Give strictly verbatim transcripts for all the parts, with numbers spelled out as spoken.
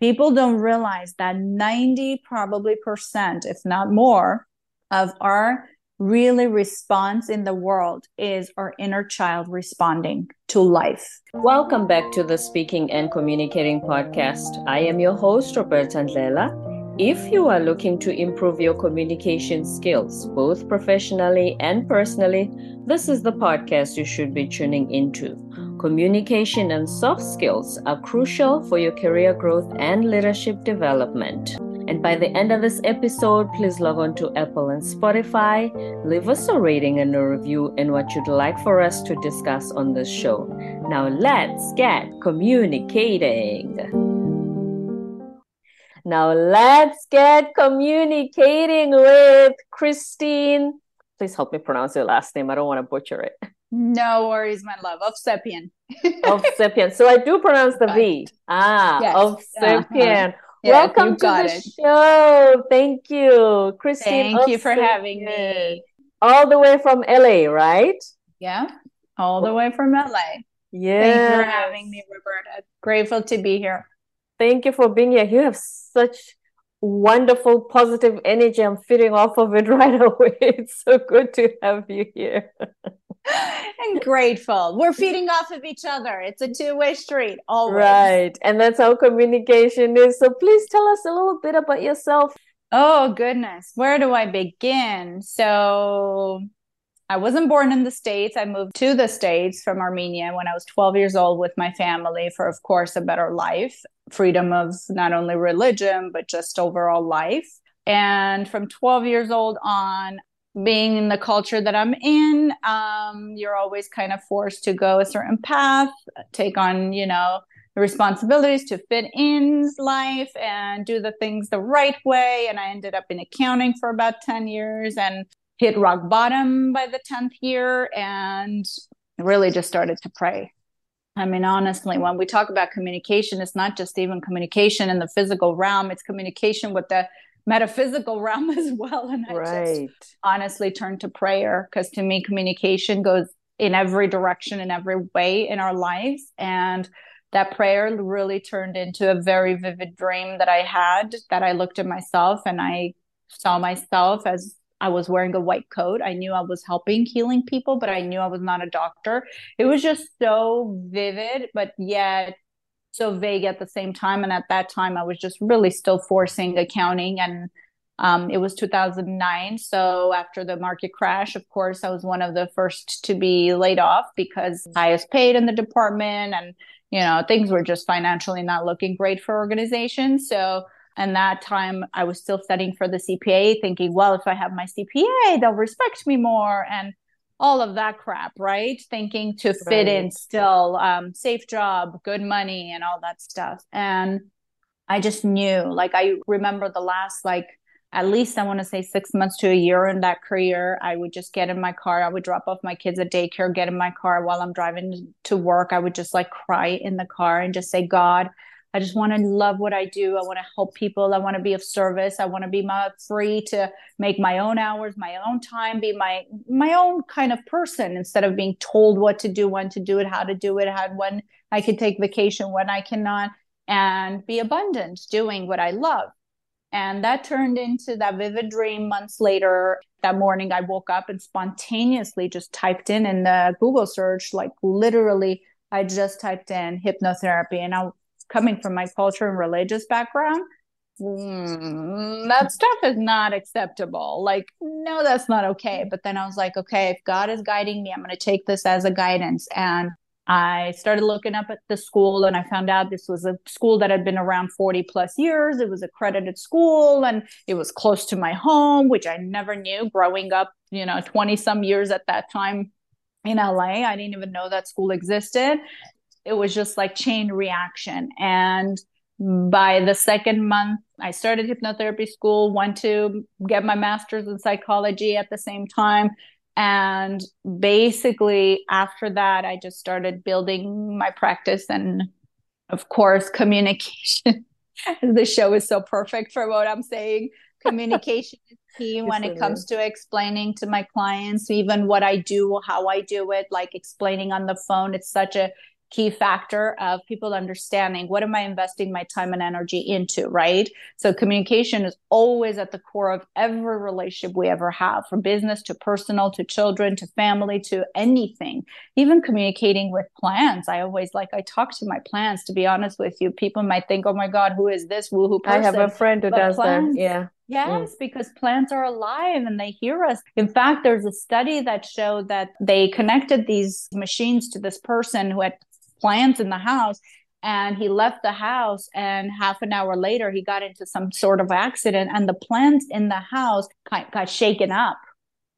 People don't realize that ninety probably percent, if not more, of our really response in the world is our inner child responding to life. Welcome back to the Speaking and Communicating podcast. I am your host, Roberta Ndlela. If you are looking to improve your communication skills, both professionally and personally, this is the podcast you should be tuning into. Communication and soft skills are crucial for your career growth and leadership development. And by the end of this episode, please log on to Apple and Spotify, leave us a rating and a review and what you'd like for us to discuss on this show. Now let's get communicating. Now let's get communicating with Kristine. Please help me pronounce your last name. I don't want to butcher it. No worries, my love. Ovsepian. Ovsepian. So I do pronounce the V. Ah, yes. Ovsepian. Uh-huh. Yeah, welcome to the it. show. Thank you, Kristine. Thank Ovsepian. You for having me. All the way from L A, right? Yeah, all the way from L A. Yeah. Thank you for having me, Roberta. Grateful to be here. Thank you for being here. You have such wonderful, positive energy. I'm feeding off of it right away. It's so good to have you here. And grateful. We're feeding off of each other. It's a two-way street, always. Right. And that's how communication is. So please tell us a little bit about yourself. Oh, goodness. Where do I begin? So I wasn't born in the States. I moved to the States from Armenia when I was twelve years old with my family for, of course, a better life, freedom of not only religion, but just overall life. And from twelve years old on, being in the culture that I'm in, um, you're always kind of forced to go a certain path, take on, you know, the responsibilities to fit in life and do the things the right way. And I ended up in accounting for about ten years and hit rock bottom by the tenth year and really just started to pray. I mean, honestly, when we talk about communication, it's not just even communication in the physical realm, it's communication with the metaphysical realm as well. And I right. just honestly turned to prayer because to me, communication goes in every direction, in every way in our lives. And that prayer really turned into a very vivid dream that I had, that I looked at myself and I saw myself as I was wearing a white coat. I knew I was helping, healing people, but I knew I was not a doctor. It was just so vivid, but yet so vague at the same time. And at that time, I was just really still forcing accounting. And um, it was two thousand nine. So after the market crash, of course, I was one of the first to be laid off because I was paid in the department and, you know, things were just financially not looking great for organizations. So and that time I was still studying for the C P A thinking, well, if I have my C P A, they'll respect me more. And all of that crap, right? Thinking to fit right. in still, um, safe job, good money and all that stuff. And I just knew, like, I remember the last, like, at least I want to say six months to a year in that career, I would just get in my car. I would drop off my kids at daycare, get in my car while I'm driving to work. I would just like cry in the car and just say, God, I just want to love what I do. I want to help people. I want to be of service. I want to be my free to make my own hours, my own time, be my my own kind of person instead of being told what to do, when to do it, how to do it, how when I can take vacation, when I cannot, and be abundant doing what I love. And that turned into that vivid dream months later. That morning I woke up and spontaneously just typed in in the Google search, like literally I just typed in hypnotherapy and I coming from my culture and religious background, mm, that stuff is not acceptable. Like, no, that's not okay. But then I was like, okay, if God is guiding me, I'm going to take this as a guidance. And I started looking up at the school and I found out this was a school that had been around forty plus years. It was accredited school and it was close to my home, which I never knew growing up, you know, twenty some years at that time in L A. I didn't even know that school existed. It was just like chain reaction. And by the second month, I started hypnotherapy school, went to get my master's in psychology at the same time. And basically after that, I just started building my practice. And of course, communication, the show is so perfect for what I'm saying. Communication is key when it comes to explaining to my clients, even what I do, how I do it, like explaining on the phone. It's such a key factor of people understanding what am I investing my time and energy into, right? So communication is always at the core of every relationship we ever have, from business to personal, to children, to family, to anything, even communicating with plants. I always like, I talk to my plants, to be honest with you. People might think, oh my God, who is this woohoo person? I have a friend who but does plants- that, yeah. Yes, because plants are alive and they hear us. In fact, there's a study that showed that they connected these machines to this person who had plants in the house, and he left the house, and half an hour later, he got into some sort of accident, and the plants in the house got shaken up.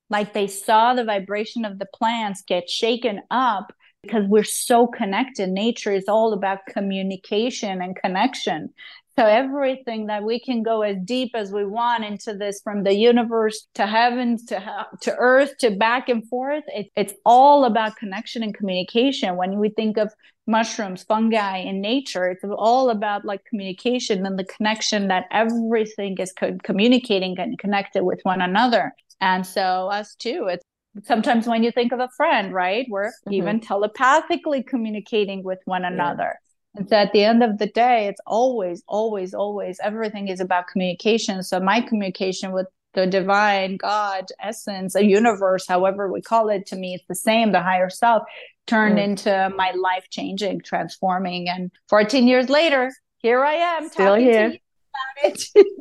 Like they saw the vibration of the plants get shaken up. Because we're so connected. Nature is all about communication and connection. So everything that we can go as deep as we want into this, from the universe to heaven, to to earth, to back and forth, it, it's all about connection and communication. When we think of mushrooms, fungi in nature, it's all about like communication and the connection that everything is co- communicating and connected with one another. And so us too, it's sometimes when you think of a friend, right, we're mm-hmm. even telepathically communicating with one another. Yeah. And so at the end of the day, it's always, always, always, everything is about communication. So my communication with the divine, God, essence, a universe, however we call it, to me, it's the same, the higher self, turned mm. into my life changing, transforming. And fourteen years later, here I am still talking here. To you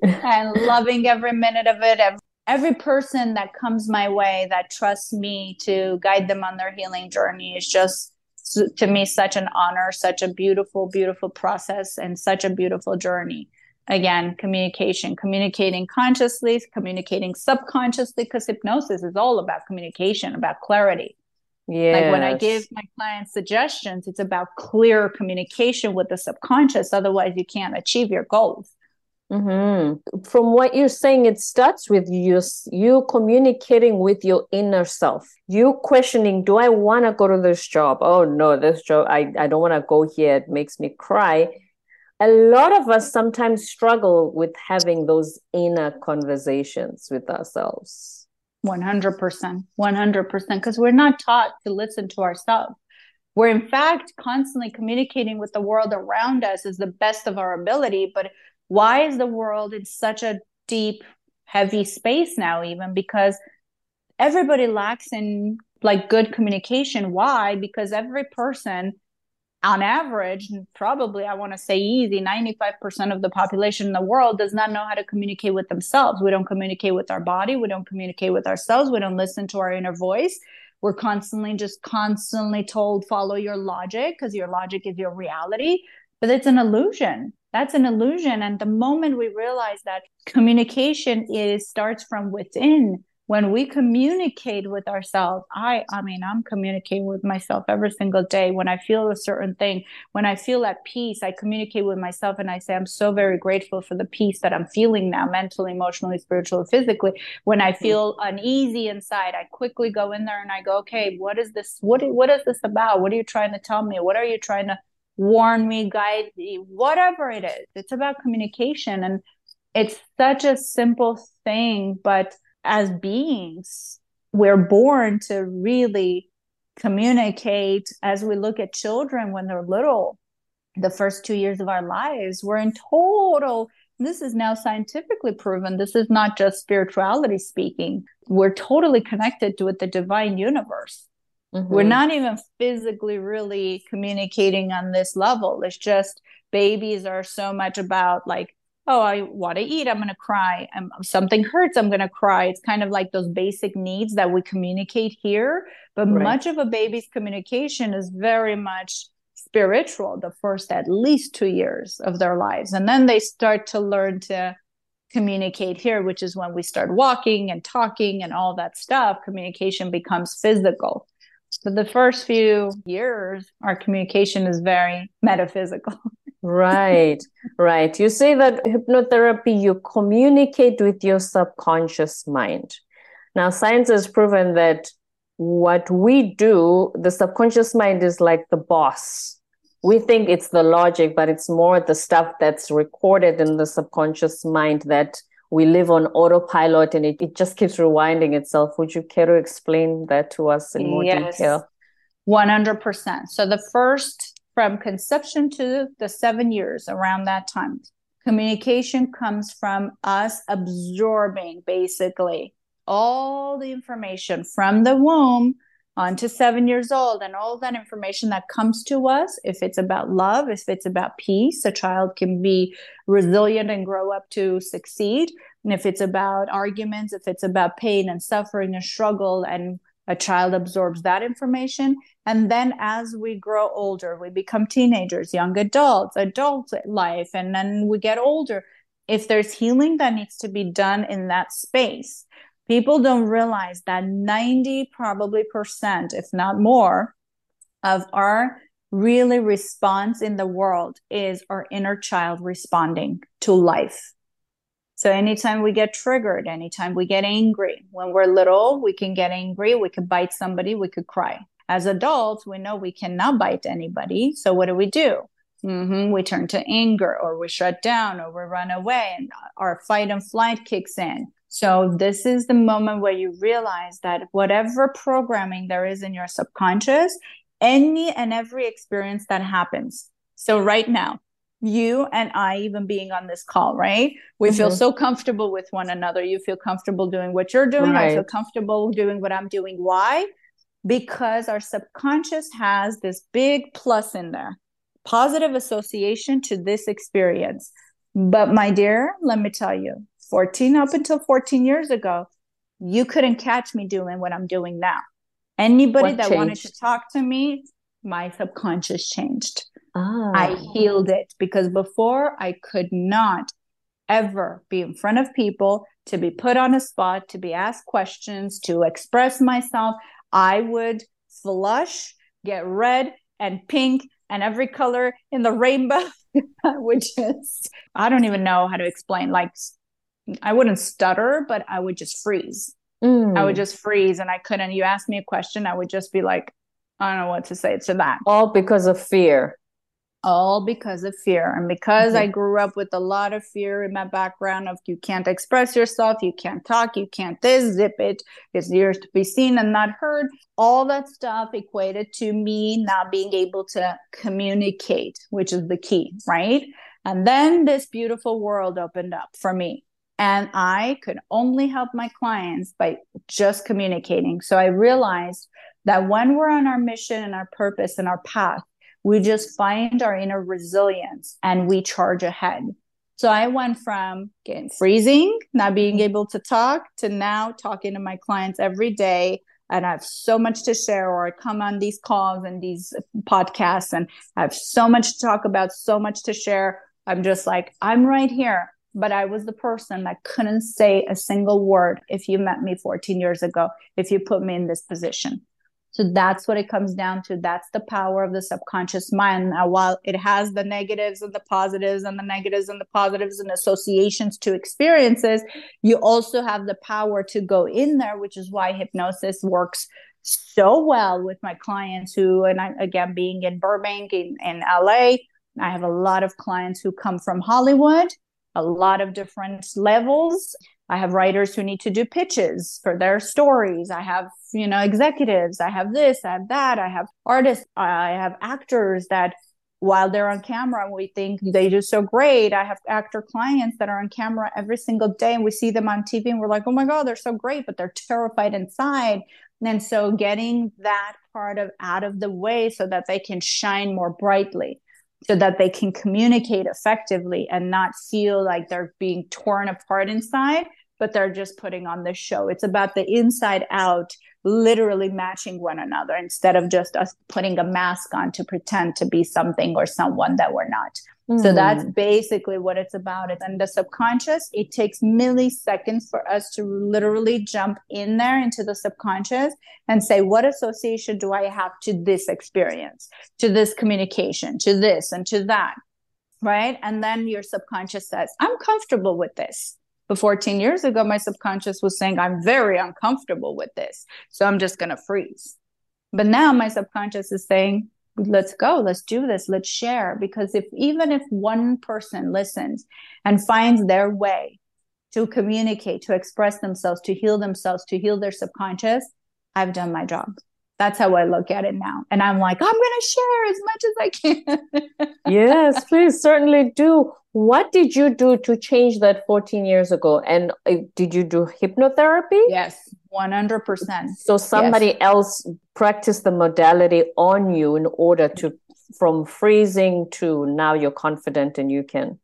about it and loving every minute of it. Every- Every person that comes my way that trusts me to guide them on their healing journey is just, to me, such an honor, such a beautiful, beautiful process and such a beautiful journey. Again, communication, communicating consciously, communicating subconsciously, because hypnosis is all about communication, about clarity. Yeah. Like when I give my clients suggestions, it's about clear communication with the subconscious. Otherwise, you can't achieve your goals. Mm-hmm. From what you're saying, it starts with you, you communicating with your inner self. You questioning, do I want to go to this job? Oh no, this job, I, I don't want to go here. It makes me cry. A lot of us sometimes struggle with having those inner conversations with ourselves. one hundred percent, one hundred percent, because we're not taught to listen to ourselves. We're in fact constantly communicating with the world around us as the best of our ability, but why is the world in such a deep, heavy space now even? Because everybody lacks in like good communication. Why? Because every person on average, probably I want to say easy, ninety-five percent of the population in the world does not know how to communicate with themselves. We don't communicate with our body. We don't communicate with ourselves. We don't listen to our inner voice. We're constantly just constantly told, follow your logic because your logic is your reality. But it's an illusion. That's an illusion. And the moment we realize that communication is starts from within, when we communicate with ourselves, I I mean, I'm communicating with myself every single day. When I feel a certain thing, when I feel at peace, I communicate with myself and I say, I'm so very grateful for the peace that I'm feeling now, mentally, emotionally, spiritually, physically. When I feel uneasy inside, I quickly go in there and I go, okay, what is this? What what is this about? What are you trying to tell me? What are you trying to warn me, guide me, whatever it is. It's about communication. And it's such a simple thing, but as beings, we're born to really communicate. As we look at children when they're little, the first two years of our lives, we're in total, this is now scientifically proven, this is not just spirituality speaking, we're totally connected to the divine universe. Mm-hmm. We're not even physically really communicating on this level. It's just babies are so much about like, oh, I want to eat. I'm going to cry. I'm, something hurts. I'm going to cry. It's kind of like those basic needs that we communicate here. But right. much of a baby's communication is very much spiritual, the first at least two years of their lives. And then they start to learn to communicate here, which is when we start walking and talking and all that stuff. Communication becomes physical. But the first few years, our communication is very metaphysical. Right, right. You say that hypnotherapy, you communicate with your subconscious mind. Now, science has proven that what we do, the subconscious mind is like the boss. We think it's the logic, but it's more the stuff that's recorded in the subconscious mind that we live on autopilot and it, it just keeps rewinding itself. Would you care to explain that to us in more yes, detail? one hundred percent. So the first from conception to the seven years around that time. Communication comes from us absorbing basically all the information from the womb on to seven years old, and all that information that comes to us, if it's about love, if it's about peace, a child can be resilient and grow up to succeed. And if it's about arguments, if it's about pain and suffering and struggle, and a child absorbs that information. And then as we grow older, we become teenagers, young adults, adult life, and then we get older. If there's healing that needs to be done in that space, people don't realize that ninety probably percent, if not more, of our really response in the world is our inner child responding to life. So anytime we get triggered, anytime we get angry, when we're little, we can get angry, we could bite somebody, we could cry. As adults, we know we cannot bite anybody. So what do we do? Mm-hmm. We turn to anger, or we shut down, or we run away, and our fight and flight kicks in. So this is the moment where you realize that whatever programming there is in your subconscious, any and every experience that happens. So right now, you and I, even being on this call, right? We mm-hmm. feel so comfortable with one another. You feel comfortable doing what you're doing. Right. I feel comfortable doing what I'm doing. Why? Because our subconscious has this big plus in there, positive association to this experience. But my dear, let me tell you, fourteen up until fourteen years ago, you couldn't catch me doing what I'm doing now. Anybody what that changed? Wanted to talk to me, my subconscious changed. Oh. I healed it, because before I could not ever be in front of people, to be put on a spot, to be asked questions, to express myself. I would flush, get red and pink and every color in the rainbow, which is, I don't even know how to explain. Like, I wouldn't stutter, but I would just freeze. Mm. I would just freeze and I couldn't. You asked me a question, I would just be like, I don't know what to say to that. All because of fear. All because of fear. And because mm-hmm. I grew up with a lot of fear in my background of you can't express yourself, you can't talk, you can't this, zip it, it's yours to be seen and not heard. All that stuff equated to me not being able to communicate, which is the key, right? And then this beautiful world opened up for me. And I could only help my clients by just communicating. So I realized that when we're on our mission and our purpose and our path, we just find our inner resilience and we charge ahead. So I went from getting freezing, not being able to talk, to now talking to my clients every day. And I have so much to share, or I come on these calls and these podcasts and I have so much to talk about, so much to share. I'm just like, I'm right here. But I was the person that couldn't say a single word if you met me fourteen years ago, if you put me in this position. So that's what it comes down to. That's the power of the subconscious mind. Now, while it has the negatives and the positives and the negatives and the positives and associations to experiences, you also have the power to go in there, which is why hypnosis works so well with my clients who, and I, again, being in Burbank, in, in L A, I have a lot of clients who come from Hollywood, a lot of different levels. I have writers who need to do pitches for their stories. I have, you know, executives. I have this, I have that. I have artists. I have actors that while they're on camera, we think they do so great. I have actor clients that are on camera every single day and we see them on T V and we're like, oh my God, they're so great, but they're terrified inside. And so getting that part of out of the way so that they can shine more brightly, so that they can communicate effectively and not feel like they're being torn apart inside, but they're just putting on the show. It's about the inside out, literally matching one another instead of just us putting a mask on to pretend to be something or someone that we're not. Mm. So that's basically what it's about. And the subconscious, it takes milliseconds for us to literally jump in there into the subconscious and say, what association do I have to this experience, to this communication, to this and to that, right? And then your subconscious says, I'm comfortable with this. But fourteen years ago, my subconscious was saying, I'm very uncomfortable with this. So I'm just going to freeze. But now my subconscious is saying, let's go, let's do this, let's share. Because if even if one person listens and finds their way to communicate, to express themselves, to heal themselves, to heal their subconscious, I've done my job. That's how I look at it now. And I'm like, I'm going to share as much as I can. Yes, please, certainly do. What did you do to change that fourteen years ago? And uh, did you do hypnotherapy? Yes, one hundred percent. So somebody yes. else practiced the modality on you in order to, from freezing to now you're confident and you can.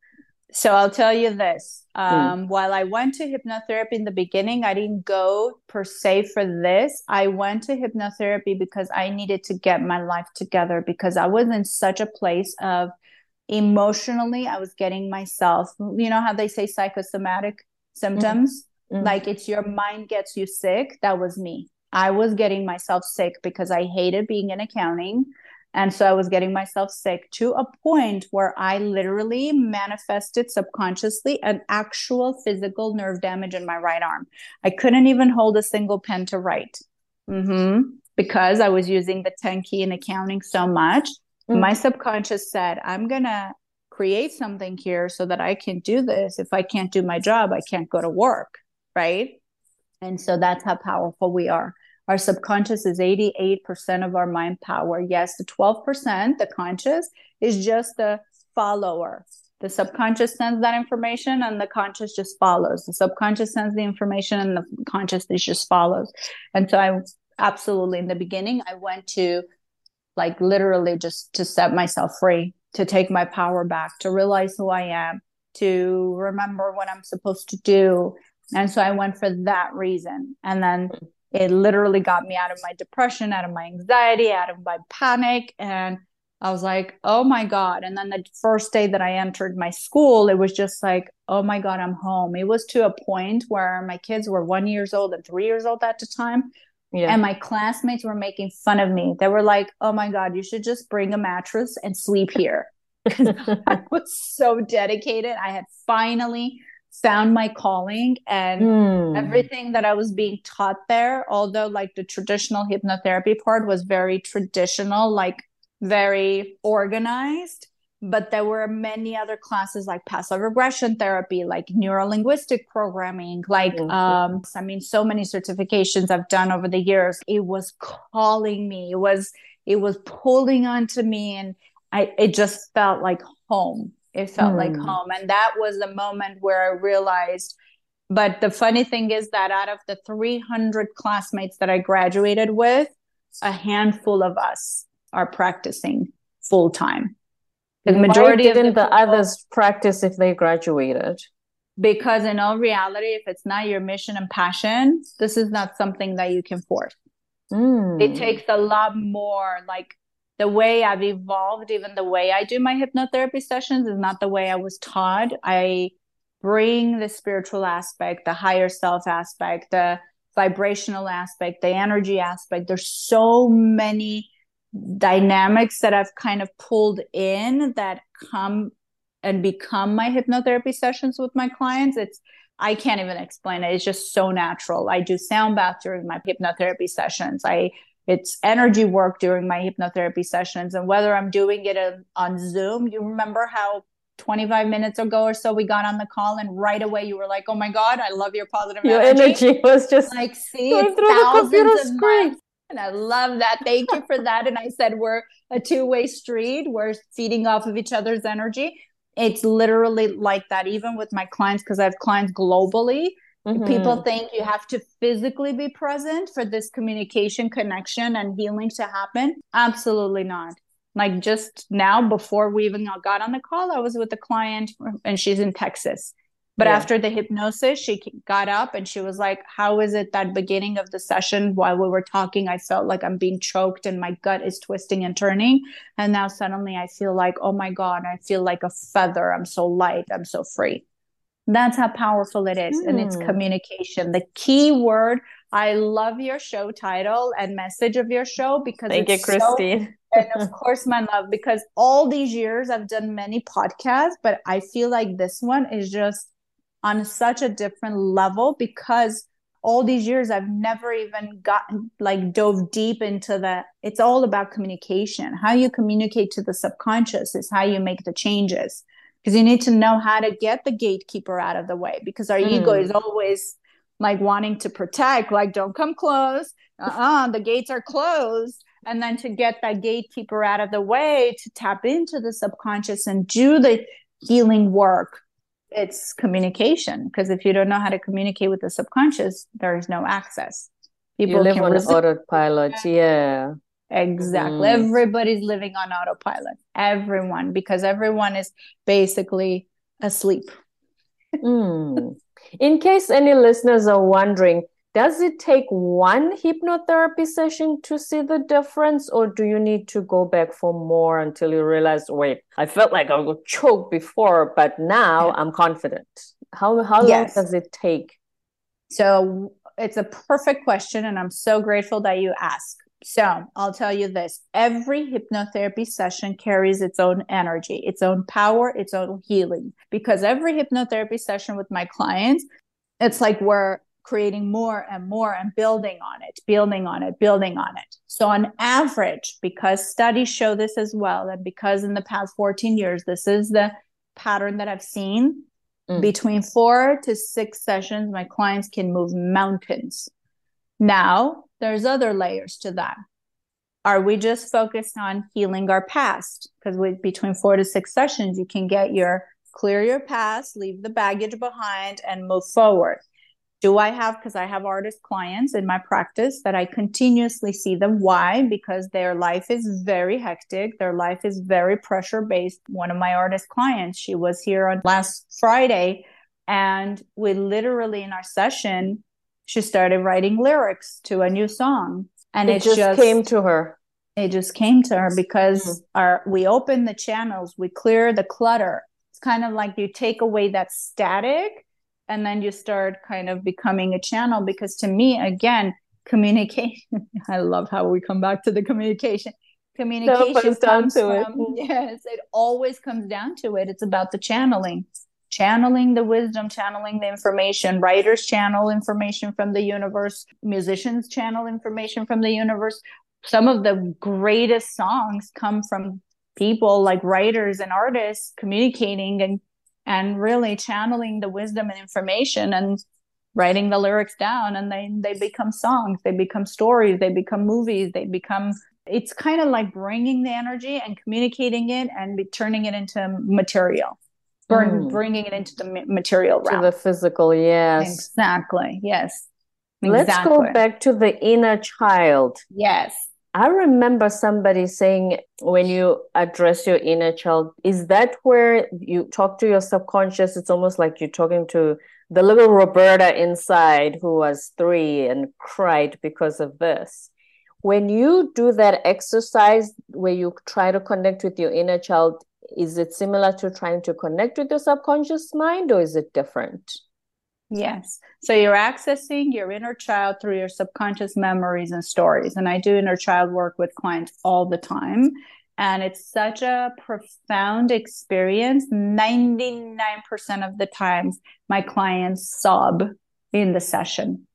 So I'll tell you this. Um, mm. While I went to hypnotherapy in the beginning, I didn't go per se for this. I went to hypnotherapy because I needed to get my life together, because I was in such a place of emotionally, I was getting myself, you know how they say psychosomatic symptoms? Mm. Mm. Like it's your mind gets you sick. That was me. I was getting myself sick because I hated being in accounting. And so I was getting myself sick to a point where I literally manifested subconsciously an actual physical nerve damage in my right arm. I couldn't even hold a single pen to write mm-hmm. because I was using the ten key in accounting so much. Mm-hmm. My subconscious said, I'm going to create something here so that I can do this. If I can't do my job, I can't go to work. Right. And so that's how powerful we are. Our subconscious is eighty-eight percent of our mind power. Yes, the twelve percent, the conscious, is just the follower. The subconscious sends that information and the conscious just follows. The subconscious sends the information and the conscious just follows. And so I absolutely, in the beginning, I went to like literally just to set myself free, to take my power back, to realize who I am, to remember what I'm supposed to do. And so I went for that reason. And then it literally got me out of my depression, out of my anxiety, out of my panic. And I was like, oh my God. And then the first day that I entered my school, it was just like, oh my God, I'm home. It was to a point where my kids were one years old and three years old at the time. Yeah. And my classmates were making fun of me. They were like, oh my God, you should just bring a mattress and sleep here. Because I was so dedicated. I had finally found my calling, and mm. everything that I was being taught there, although like the traditional hypnotherapy part was very traditional, like very organized, but there were many other classes like passive regression therapy, like neuro-linguistic programming, like, mm-hmm. um, I mean, so many certifications I've done over the years. It was calling me, it was, it was pulling onto me, and I, it just felt like home. It felt mm. like home. And that was the moment where I realized. But the funny thing is that out of the three hundred classmates that I graduated with, a handful of us are practicing full time. The majority Why didn't of the, people, the others practice if they graduated? Because in all reality, if it's not your mission and passion, this is not something that you can force. Mm. It takes a lot more, like, the way I've evolved, even the way I do my hypnotherapy sessions is not the way I was taught. I bring the spiritual aspect, the higher self aspect, the vibrational aspect, the energy aspect. There's so many dynamics that I've kind of pulled in that come and become my hypnotherapy sessions with my clients. It's, I can't even explain it. It's just so natural. I do sound bath during my hypnotherapy sessions. I It's energy work during my hypnotherapy sessions. And whether I'm doing it on Zoom, you remember how twenty-five minutes ago or so we got on the call and right away you were like, oh my God, I love your positive your energy. Your energy was just like, see, going through the computer screen. And I love that. Thank you for that. And I said, we're a two-way street. We're feeding off of each other's energy. It's literally like that, even with my clients, because I have clients globally. Mm-hmm. People think you have to physically be present for this communication, connection, and healing to happen. Absolutely not. Like just now, before we even got on the call, I was with a client and she's in Texas. But yeah. after the hypnosis, she got up and she was like, how is it that beginning of the session while we were talking, I felt like I'm being choked and my gut is twisting and turning. And now suddenly I feel like, oh my God, I feel like a feather. I'm so light. I'm so free. That's how powerful it is. Mm. And it's communication. The key word, I love your show title and message of your show because Thank it's you, Kristine. So, and of course, my love, because all these years I've done many podcasts, but I feel like this one is just on such a different level because all these years I've never even gotten like dove deep into that. It's all about communication. How you communicate to the subconscious is how you make the changes. Because you need to know how to get the gatekeeper out of the way because our mm. ego is always like wanting to protect, like don't come close, uh-uh, the gates are closed. And then to get that gatekeeper out of the way, to tap into the subconscious and do the healing work, it's communication. Because if you don't know how to communicate with the subconscious, there's no access. People you live on resist- autopilot. Yeah. Exactly. Mm. Everybody's living on autopilot. Everyone, because everyone is basically asleep. Mm. In case any listeners are wondering, does it take one hypnotherapy session to see the difference, or do you need to go back for more until you realize, wait, I felt like I would choke before, but now I'm confident? How, how long yes. does it take? So it's a perfect question, and I'm so grateful that you asked. So I'll tell you this. Every hypnotherapy session carries its own energy, its own power, its own healing. Because every hypnotherapy session with my clients, it's like we're creating more and more and building on it, building on it, building on it. So on average, because studies show this as well, and because in the past fourteen years, this is the pattern that I've seen, mm. between four to six sessions, my clients can move mountains. Now, there's other layers to that. Are we just focused on healing our past? Because with between four to six sessions, you can get your clear your past, leave the baggage behind, and move forward. Do I have, because I have artist clients in my practice that I continuously see them. Why? Because their life is very hectic. Their life is very pressure-based. One of my artist clients, she was here on last Friday, and we literally in our session, she started writing lyrics to a new song, and it, it just, just came to her. It just came to her because mm-hmm. our, we open the channels, we clear the clutter. It's kind of like you take away that static, and then you start kind of becoming a channel. Because to me, again, communication, I love how we come back to the communication. Communication no, comes down to from, it. Yes, it always comes down to it. It's about the channeling. Channeling the wisdom, channeling the information. Writers channel information from the universe. Musicians channel information from the universe. Some of the greatest songs come from people like writers and artists communicating and, and really channeling the wisdom and information and writing the lyrics down. And they, they become songs. They become stories. They become movies. They become... It's kind of like bringing the energy and communicating it and be, turning it into material. Burn, bringing it into the material realm. To the physical, yes. Exactly, yes. Let's exactly. go back to the inner child. Yes. I remember somebody saying, when you address your inner child, is that where you talk to your subconscious? It's almost like you're talking to the little Roberta inside who was three and cried because of this. When you do that exercise where you try to connect with your inner child, is it similar to trying to connect with your subconscious mind, or is it different? Yes. So you're accessing your inner child through your subconscious memories and stories. And I do inner child work with clients all the time. And it's such a profound experience. ninety-nine percent of the times my clients sob in the session.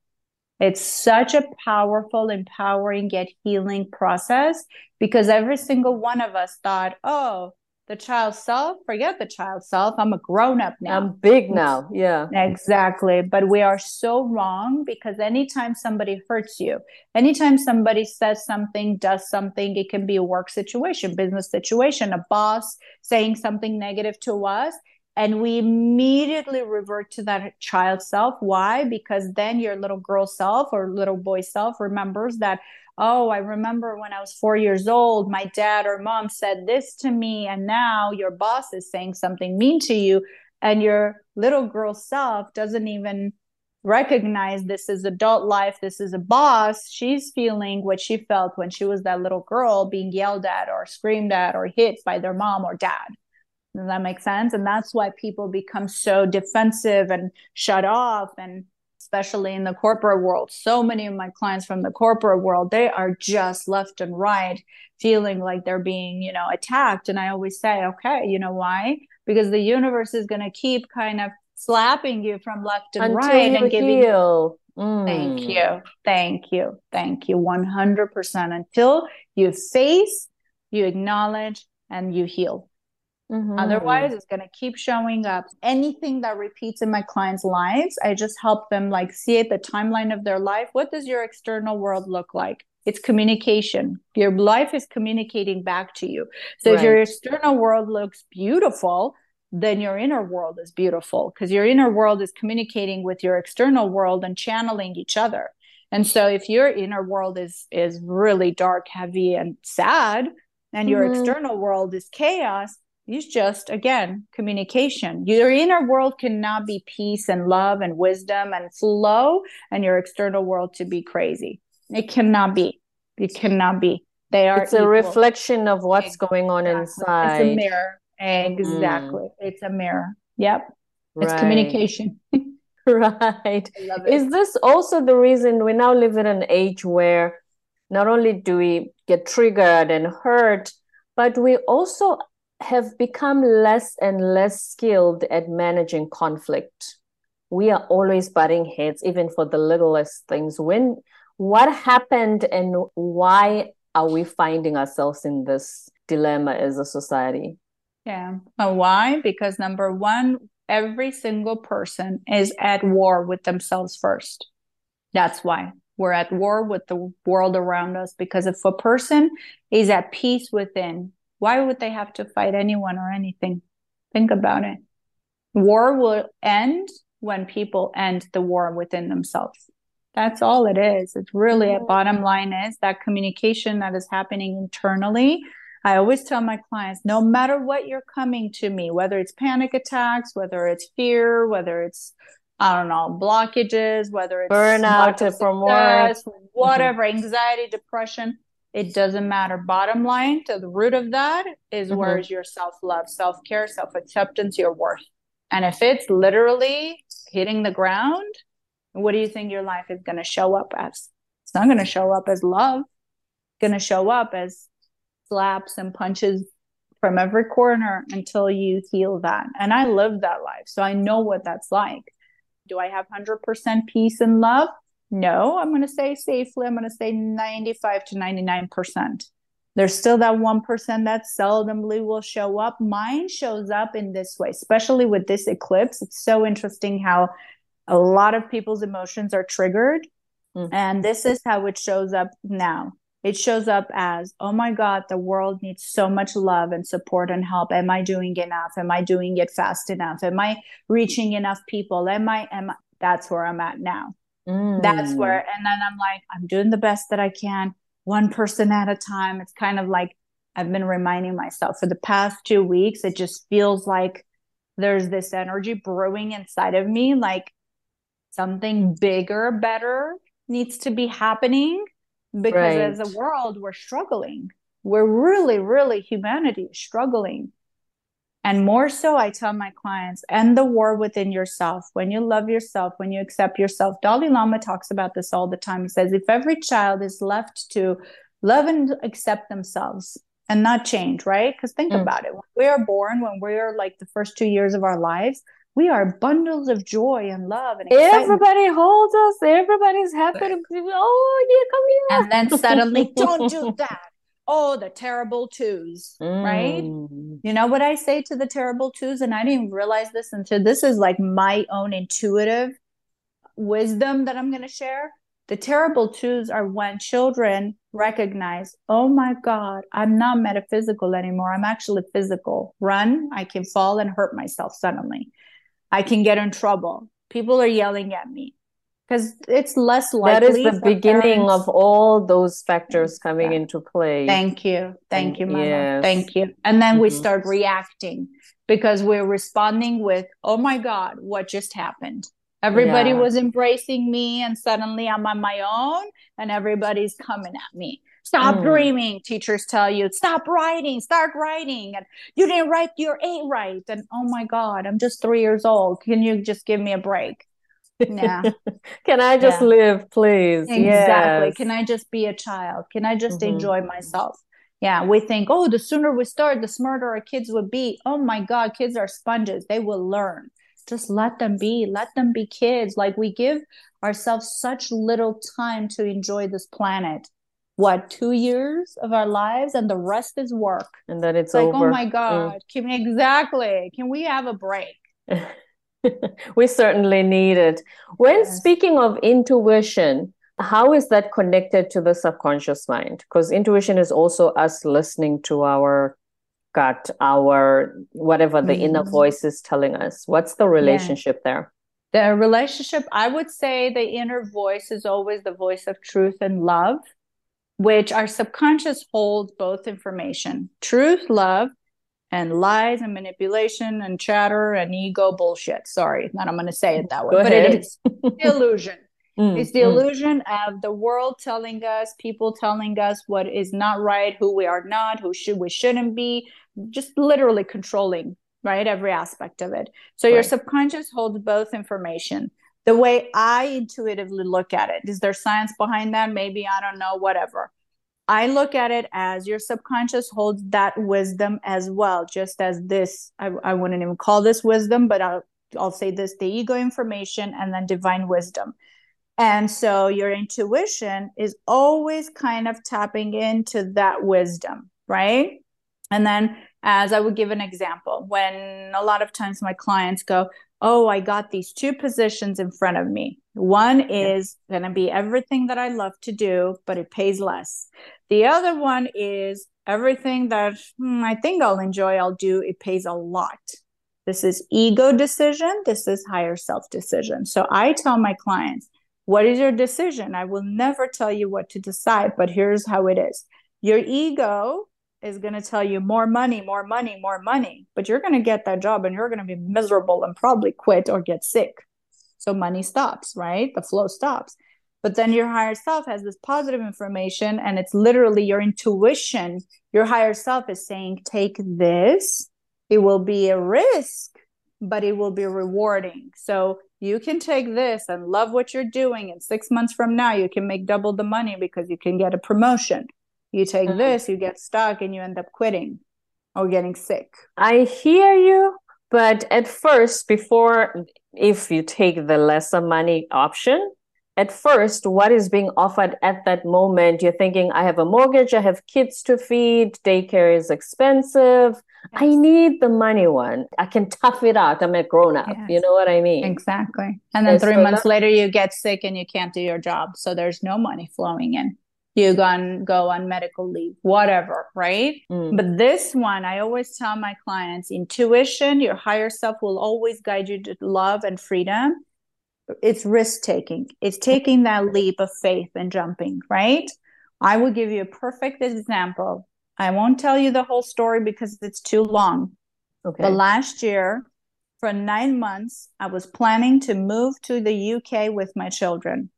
It's such a powerful, empowering, yet healing process, because every single one of us thought, oh, the child self, forget the child self. I'm a grown-up now. I'm big now. Yeah. Exactly. But we are so wrong, because anytime somebody hurts you, anytime somebody says something, does something, it can be a work situation, business situation, a boss saying something negative to us, and we immediately revert to that child self. Why? Because then your little girl self or little boy self remembers that, oh, I remember when I was four years old, my dad or mom said this to me, and now your boss is saying something mean to you, and your little girl self doesn't even recognize this is adult life, this is a boss. She's feeling what she felt when she was that little girl being yelled at or screamed at or hit by their mom or dad. Does that make sense? And that's why people become so defensive and shut off, and especially in the corporate world. So many of my clients from the corporate world, they are just left and right feeling like they're being, you know, attacked. And I always say, okay, you know why? Because the universe is going to keep kind of slapping you from left and until right and giving you. Mm. Thank you. Thank you. Thank you. one hundred percent. Until you face, you acknowledge, and you heal. Mm-hmm. Otherwise, it's going to keep showing up. Anything that repeats in my clients' lives, I just help them like see it, the timeline of their life. What does your external world look like? It's communication. Your life is communicating back to you. So right. if your external world looks beautiful, then your inner world is beautiful, because your inner world is communicating with your external world and channeling each other. And so if your inner world is is really dark, heavy, and sad, and your mm-hmm. external world is chaos, it's just, again, communication. Your inner world cannot be peace and love and wisdom and flow, and your external world to be crazy. It cannot be. It cannot be. They are. It's a equal. reflection of what's exactly. going on inside. It's a mirror. Exactly. Mm. It's a mirror. Yep. Right. It's communication. Right. Is this also the reason we now live in an age where not only do we get triggered and hurt, but we also have become less and less skilled at managing conflict? We are always butting heads, even for the littlest things. When, what happened, and why are we finding ourselves in this dilemma as a society? Yeah. And why? Because number one, every single person is at war with themselves first. That's why we're at war with the world around us, because if a person is at peace within, why would they have to fight anyone or anything? Think about it. War will end when people end the war within themselves. That's all it is. It's really, a bottom line is that communication that is happening internally. I always tell my clients, no matter what you're coming to me, whether it's panic attacks, whether it's fear, whether it's, I don't know, blockages, whether it's burnout from work, whatever, mm-hmm. anxiety, depression, it doesn't matter. Bottom line, to the root of that is mm-hmm. where is your self-love, self-care, self-acceptance, your worth. And if it's literally hitting the ground, what do you think your life is going to show up as? It's not going to show up as love. It's going to show up as slaps and punches from every corner until you heal that. And I lived that life, so I know what that's like. Do I have one hundred percent peace and love? No, I'm going to say safely, I'm going to say ninety-five to ninety-nine percent. There's still that one percent that seldomly will show up. Mine shows up in this way, especially with this eclipse. It's so interesting how a lot of people's emotions are triggered. Mm-hmm. And this is how it shows up now. It shows up as, oh my God, the world needs so much love and support and help. Am I doing enough? Am I doing it fast enough? Am I reaching enough people? Am I, am I? That's where I'm at now. Mm. That's where, and then I'm like, I'm doing the best that I can, one person at a time. It's kind of like, I've been reminding myself for the past two weeks, it just feels like there's this energy brewing inside of me, like something bigger, better needs to be happening. Because right. as a world, we're struggling. We're really, really, humanity is struggling. And more so, I tell my clients, end the war within yourself. When you love yourself, when you accept yourself. Dalai Lama talks about this all the time. He says, if every child is left to love and accept themselves and not change, right? Because think mm. about it. When we are born, when we are like the first two years of our lives, we are bundles of joy and love and excitement. Everybody holds us. Everybody's happy. Oh, yeah, come here. And then suddenly, don't do that. Oh, the terrible twos, mm. right? You know what I say to the terrible twos? And I didn't realize this until this is like my own intuitive wisdom that I'm going to share. The terrible twos are when children recognize, oh my God, I'm not metaphysical anymore. I'm actually physical. Run, I can fall and hurt myself suddenly. I can get in trouble. People are yelling at me, because it's less likely. That is the beginning parents. Of all those factors coming yeah. into play. Thank you. Thank you, Mama. Yes. Thank you. And then mm-hmm. we start reacting, because we're responding with, oh my God, what just happened? Everybody yeah. was embracing me, and suddenly I'm on my own and everybody's coming at me. Stop mm. dreaming. Teachers tell you, stop writing, start writing. And you didn't write your A right. And oh my God, I'm just three years old. Can you just give me a break? Nah. Can I just yeah. live, please? Exactly. Yes. Can I just be a child? Can I just mm-hmm. enjoy myself? Yeah. We think, oh, the sooner we start, the smarter our kids would be. Oh my God, kids are sponges. They will learn. Just let them be, let them be kids. Like, we give ourselves such little time to enjoy this planet. what, two years of our lives, and the rest is work. And then it's like, over. Oh my God, mm. can, exactly. Can we have a break? We certainly need it. When yes. speaking of intuition, how is that connected to the subconscious mind? Because intuition is also us listening to our gut, our whatever the mm-hmm. inner voice is telling us. What's the relationship yeah. there? The relationship, I would say the inner voice is always the voice of truth and love, which our subconscious holds both information, truth, love, and lies and manipulation and chatter and ego bullshit. Sorry, not I'm going to say it that way, Go but ahead. It is the illusion. Mm, it's the mm. illusion of the world telling us, people telling us what is not right, who we are not, who should we shouldn't be, just literally controlling, right? Every aspect of it. So right. your subconscious holds both information. The way I intuitively look at it, is there science behind that? Maybe, I don't know, whatever. I look at it as your subconscious holds that wisdom as well, just as this, I, I wouldn't even call this wisdom, but I'll, I'll say this, the ego information and then divine wisdom. And so your intuition is always kind of tapping into that wisdom, right? And then as I would give an example, when a lot of times my clients go, oh, I got these two positions in front of me. One is yeah. going to be everything that I love to do, but it pays less. The other one is everything that hmm, I think I'll enjoy, I'll do, it pays a lot. This is ego decision. This is higher self decision. So I tell my clients, what is your decision? I will never tell you what to decide, but here's how it is. Your ego is going to tell you more money, more money, more money, but you're going to get that job and you're going to be miserable and probably quit or get sick. So money stops, right? The flow stops. But then your higher self has this positive information, and it's literally your intuition. Your higher self is saying, take this. It will be a risk, but it will be rewarding. So you can take this and love what you're doing. And six months from now, you can make double the money because you can get a promotion. You take mm-hmm. this, you get stuck, and you end up quitting or getting sick. I hear you. But at first, before, if you take the lesser money option, at first, what is being offered at that moment? You're thinking, I have a mortgage, I have kids to feed, daycare is expensive. Yes. I need the money one. I can tough it out. I'm a grown up. Yes. You know what I mean? Exactly. And then and three so months that- later, you get sick and you can't do your job. So there's no money flowing in. You can go on medical leave, whatever, right? Mm. But this one, I always tell my clients, intuition, your higher self will always guide you to love and freedom. It's risk-taking. It's taking that leap of faith and jumping, right? I will give you a perfect example. I won't tell you the whole story because it's too long. Okay. But last year, for nine months, I was planning to move to the U K with my children.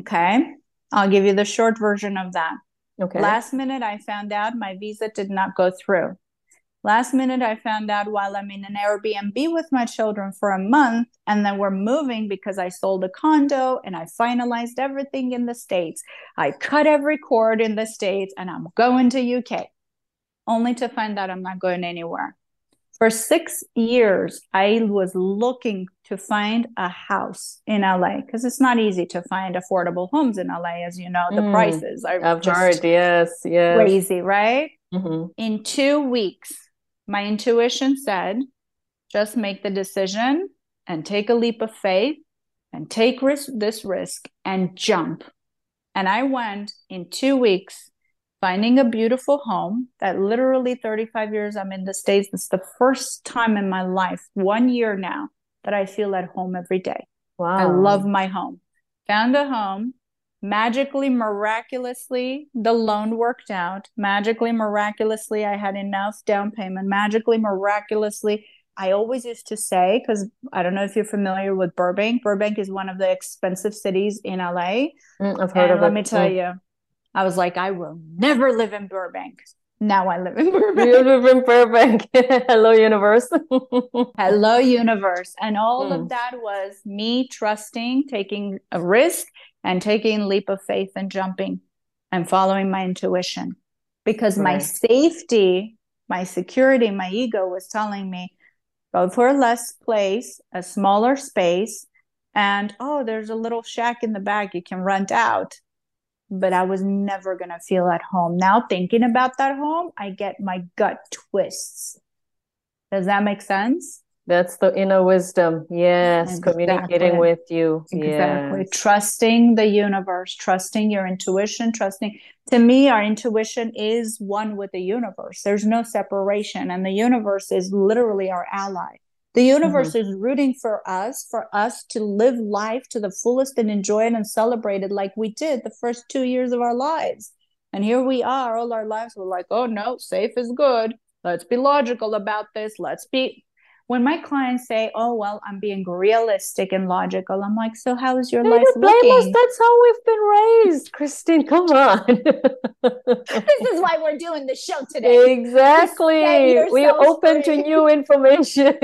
Okay? I'll give you the short version of that. Okay. Last minute, I found out my visa did not go through. Last minute, I found out while I'm in an Airbnb with my children for a month, and then we're moving because I sold a condo and I finalized everything in the States. I cut every cord in the States and I'm going to U K, only to find out I'm not going anywhere. For six years, I was looking to find a house in L A because it's not easy to find affordable homes in L A. As you know, the mm, prices are I've just heard, yes, yes. crazy, right? Mm-hmm. In two weeks, my intuition said, just make the decision and take a leap of faith and take risk, this risk and jump. And I went in two weeks. Finding a beautiful home that literally thirty-five years I'm in the States. It's the first time in my life, one year now, that I feel at home every day. Wow. I love my home. Found a home. Magically, miraculously, the loan worked out. Magically, miraculously, I had enough down payment. Magically, miraculously, I always used to say, because I don't know if you're familiar with Burbank. Burbank is one of the expensive cities in L A. Mm, I've heard and of let it. me tell yeah. you. I was like, I will never live in Burbank. Now I live in Burbank. You live in Burbank. Hello, universe. Hello, universe. And all mm. of that was me trusting, taking a risk and taking a leap of faith and jumping and following my intuition. Because right. my safety, my security, my ego was telling me, go for a less place, a smaller space. And, oh, there's a little shack in the back you can rent out. but I was never going to feel at home. Now thinking about that home, I get my gut twists. Does that make sense? That's the inner wisdom. Yes. Exactly. Communicating with you. Exactly. Yes. Trusting the universe, trusting your intuition, trusting. To me, our intuition is one with the universe. There's no separation. And the universe is literally our ally. The universe mm-hmm. is rooting for us, for us to live life to the fullest and enjoy it and celebrate it like we did the first two years of our lives. And here we are, all our lives we're like, oh no, safe is good. Let's be logical about this. Let's be... When my clients say, oh, well, I'm being realistic and logical, I'm like, so how is your they life looking? Us. That's how we've been raised, Kristine. Come on. This is why we're doing the show today. Exactly. We're open free. to new information.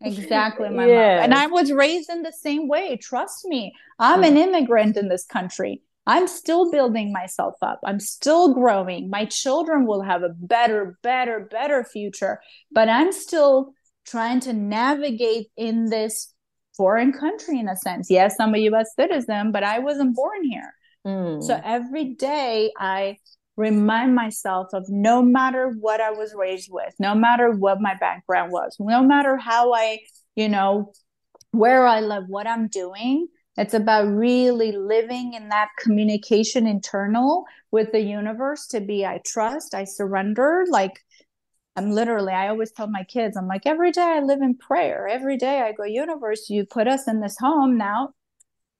Exactly, my yes. mom. And I was raised in the same way. Trust me. I'm mm. an immigrant in this country. I'm still building myself up. I'm still growing. My children will have a better, better, better future. But I'm still trying to navigate in this foreign country in a sense. Yes, I'm a U S citizen, but I wasn't born here. Mm. So every day I remind myself of no matter what I was raised with, no matter what my background was, no matter how I, you know, where I live, what I'm doing, it's about really living in that communication internal with the universe to be, I trust, I surrender. Like I'm literally, I always tell my kids, I'm like, every day I live in prayer. Every day I go, universe, you put us in this home now.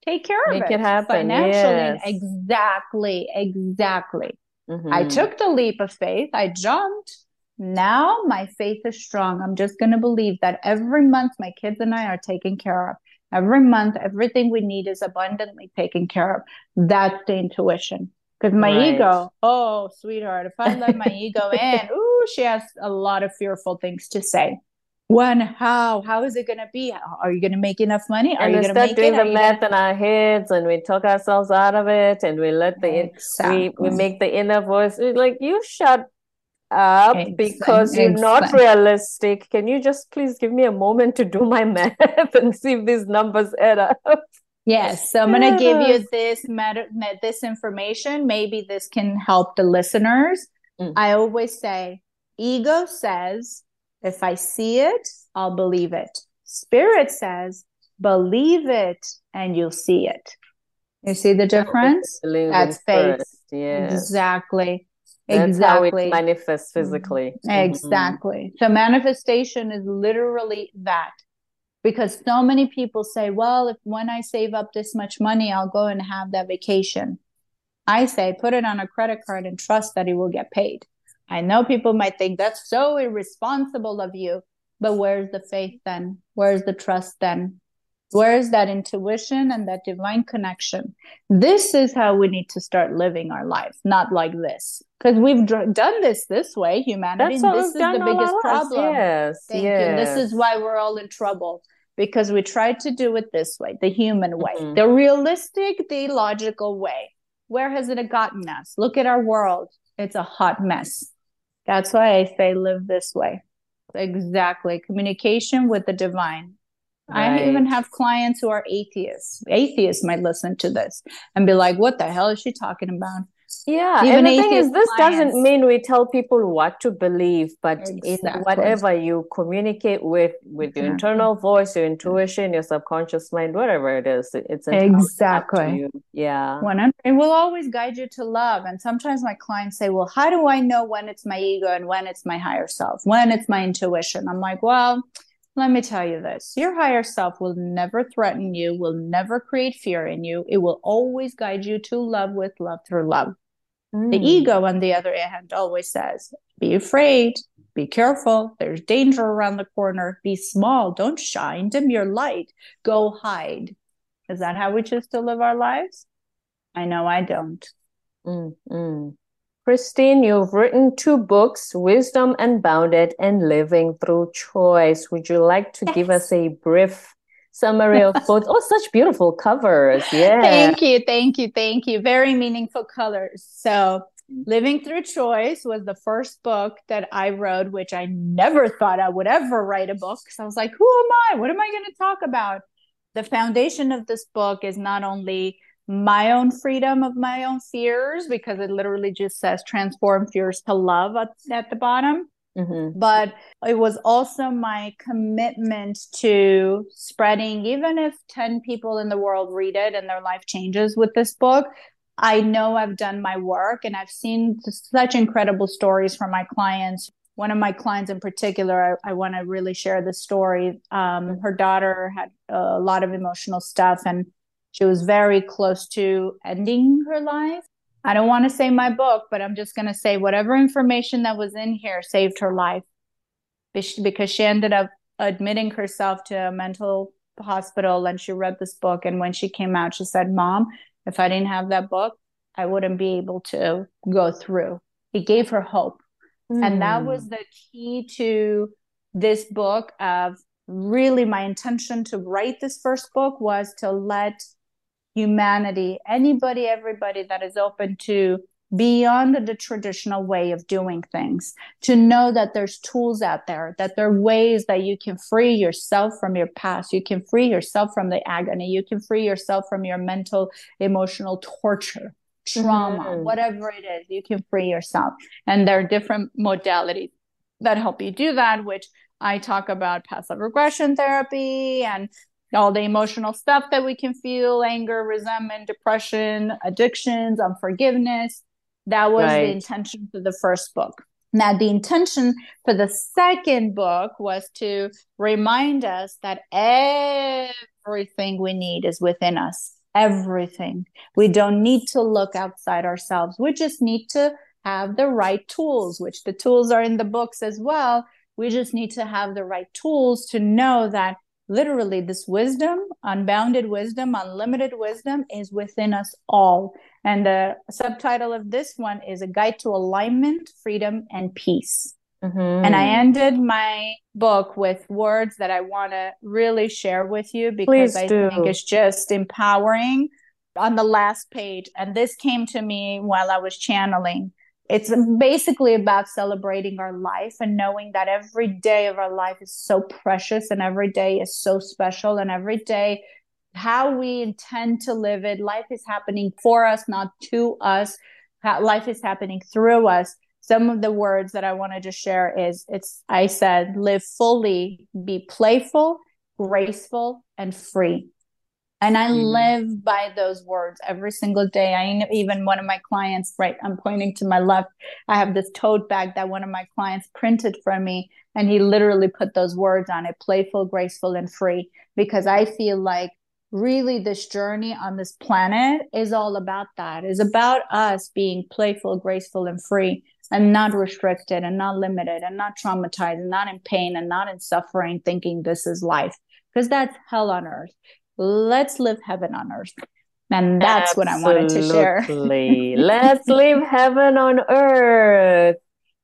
Take care of it. Make it happen. Financially. Yes. Exactly. Exactly. Mm-hmm. I took the leap of faith. I jumped. Now my faith is strong. I'm just going to believe that every month my kids and I are taken care of. Every month, everything we need is abundantly taken care of. That's the intuition. Because my right. ego, oh, sweetheart, if I let my ego in, ooh, she has a lot of fearful things to say. When, how, how is it going to be? Are you going to make enough money? Are and you going to make doing it? the Are math gonna... in our heads, and we talk ourselves out of it, and we let the exactly. in, we, we make the inner voice. We're like, you shut up exactly. because you're exactly. not realistic. Can you just please give me a moment to do my math and see if these numbers add up? Yes. So I'm yes. going to give you this matter, this information. Maybe this can help the listeners. Mm. I always say, ego says, if I see it, I'll believe it. Spirit says, believe it and you'll see it. You see the difference? Believe That's faith. Yes. Exactly. That's exactly. how it manifests physically. Exactly. Mm-hmm. So manifestation is literally that. Because so many people say, well, if when I save up this much money, I'll go and have that vacation. I say, put it on a credit card and trust that it will get paid. I know people might think that's so irresponsible of you, but where's the faith then? Where's the trust then? Where's that intuition and that divine connection? This is how we need to start living our life, not like this. Because we've dr- done this this way, humanity. That's this is the biggest problem. Yes, Thank yes. you. This is why we're all in trouble. Because we tried to do it this way, the human way, mm-hmm. the realistic, the logical way. Where has it gotten us? Look at our world. It's a hot mess. That's why I say live this way. Exactly. Communication with the divine. Right. I even have clients who are atheists. Atheists might listen to this and be like, what the hell is she talking about? Yeah. Even and the thing is, this clients. doesn't mean we tell people what to believe, but exactly. in whatever you communicate with, with exactly. your internal voice, your intuition, your subconscious mind, whatever it is, it's exactly. It's yeah. When it will always guide you to love. And sometimes my clients say, well, how do I know when it's my ego and when it's my higher self, when it's my intuition? I'm like, well, let me tell you this. Your higher self will never threaten you, will never create fear in you. It will always guide you to love with love through love. Mm. The ego, on the other hand, always says, be afraid, be careful. There's danger around the corner. Be small. Don't shine. Dim your light. Go hide. Is that how we choose to live our lives? I know I don't. Mm, mm. Kristine, you've written two books, Wisdom Unbounded and Living Through Choice. Would you like to yes. give us a brief summary of both? Oh, such beautiful covers. Yeah. Thank you. Thank you. Thank you. Very meaningful colors. So Living Through Choice was the first book that I wrote, which I never thought I would ever write a book. So I was like, who am I? What am I going to talk about? The foundation of this book is not only my own freedom of my own fears, because it literally just says transform fears to love at, at the bottom. Mm-hmm. But it was also my commitment to spreading, even if ten people in the world read it and their life changes with this book, I know I've done my work. And I've seen such incredible stories from my clients. One of my clients in particular, I, I want to really share this story. Um, her daughter had a lot of emotional stuff and she was very close to ending her life. I don't want to say my book, but I'm just going to say whatever information that was in here saved her life, because she ended up admitting herself to a mental hospital and she read this book. And when she came out, she said, Mom, if I didn't have that book, I wouldn't be able to go through. It gave her hope. Mm. And that was the key to this book. Of really my intention to write this first book was to let humanity, anybody, everybody that is open to beyond the, the traditional way of doing things, to know that there's tools out there, that there are ways that you can free yourself from your past. You can free yourself from the agony. You can free yourself from your mental, emotional torture, trauma, mm-hmm. whatever it is, you can free yourself. And there are different modalities that help you do that, which I talk about passive regression therapy and all the emotional stuff that we can feel, anger, resentment, depression, addictions, unforgiveness. That was right. The intention for the first book. Now, the intention for the second book was to remind us that everything we need is within us. Everything. We don't need to look outside ourselves. We just need to have the right tools, which the tools are in the books as well. We just need to have the right tools to know that literally, this wisdom, unbounded wisdom, unlimited wisdom is within us all. And the subtitle of this one is A Guide to Alignment, Freedom, and Peace. Mm-hmm. And I ended my book with words that I want to really share with you, because Please I do. think it's just empowering. On the last page, and this came to me while I was channeling, it's basically about celebrating our life and knowing that every day of our life is so precious and every day is so special, and every day how we intend to live it. Life is happening for us, not to us. Life is happening through us. Some of the words that I wanted to share is, it's, I said, live fully, be playful, graceful, and free. And I live by those words every single day. I even one of my clients, right, I'm pointing to my left. I have this tote bag that one of my clients printed for me, and he literally put those words on it, playful, graceful, and free, because I feel like really this journey on this planet is all about that. It's about us being playful, graceful, and free, and not restricted and not limited and not traumatized and not in pain and not in suffering, thinking this is life, because that's hell on earth. Let's live heaven on earth. And that's Absolutely. what I wanted to share. Let's live heaven on earth.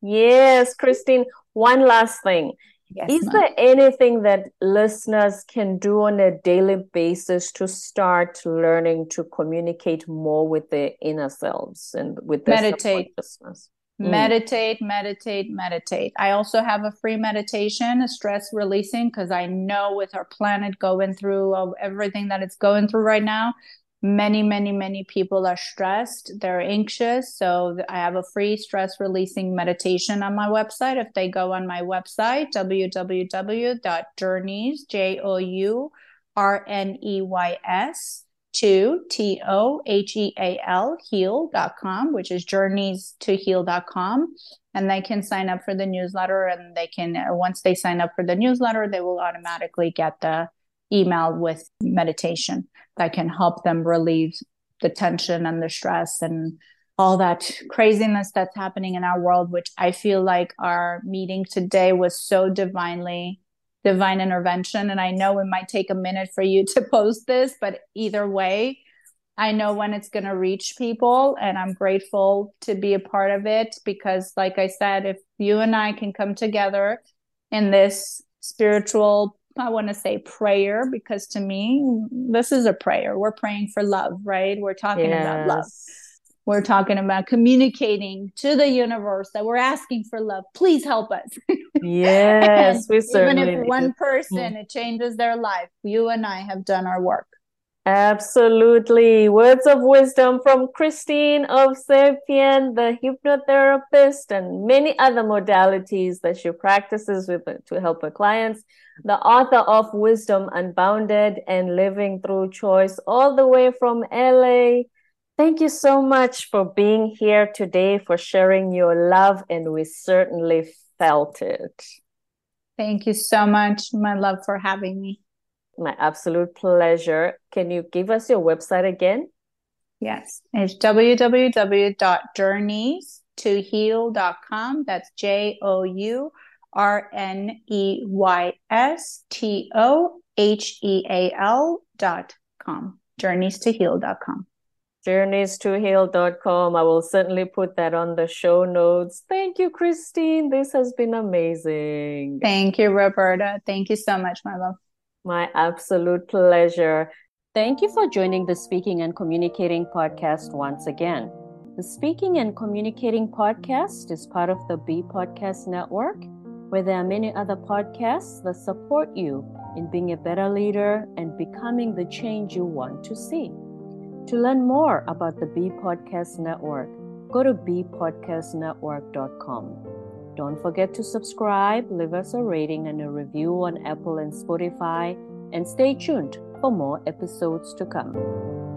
Yes, Kristine, one last thing. Yes, Is Ma. there anything that listeners can do on a daily basis to start learning to communicate more with their inner selves and with their Meditate. subconsciousness? Meditate, mm. meditate, meditate. I also have a free meditation, a stress releasing, because I know with our planet going through uh, everything that it's going through right now, many, many, many people are stressed. They're anxious. So I have a free stress releasing meditation on my website. If they go on my website, www.journeys, J O U R N E Y S, to T O H E A L, heal dot com, which is journeys to heal dot com. And they can sign up for the newsletter, and they can, once they sign up for the newsletter, they will automatically get the email with meditation that can help them relieve the tension and the stress and all that craziness that's happening in our world, which I feel like our meeting today was so divinely divine intervention. And I know it might take a minute for you to post this, but either way, I know when it's going to reach people, and I'm grateful to be a part of it, because like I said, if you and I can come together in this spiritual, I want to say prayer, because to me, this is a prayer. We're praying for love, right? We're talking yes. about love. We're talking about communicating to the universe that we're asking for love. Please help us. Yes, we certainly. Even if one person, it changes their life. You and I have done our work. Absolutely. Words of wisdom from Kristine Ovsepian, the hypnotherapist, and many other modalities that she practices with to help her clients. The author of Wisdom Unbounded and Living Through Choice, all the way from L A. Thank you so much for being here today, for sharing your love, and we certainly felt it. Thank you so much, my love, for having me. My absolute pleasure. Can you give us your website again? Yes, it's w w w dot journeys to heal dot com. That's J O U R N E Y S T O H E A L dot com. journeys to heal dot com. journeys to heal dot com. I will certainly put that on the show notes. Thank you, Kristine. This has been amazing. Thank you, Roberta. Thank you so much, my love. My absolute pleasure. Thank you for joining the Speaking and Communicating podcast once again. The Speaking and Communicating podcast is part of the B Podcast Network, where there are many other podcasts that support you in being a better leader and becoming the change you want to see. To learn more about the B Podcast Network, go to b podcast network dot com. Don't forget to subscribe, leave us a rating and a review on Apple and Spotify, and stay tuned for more episodes to come.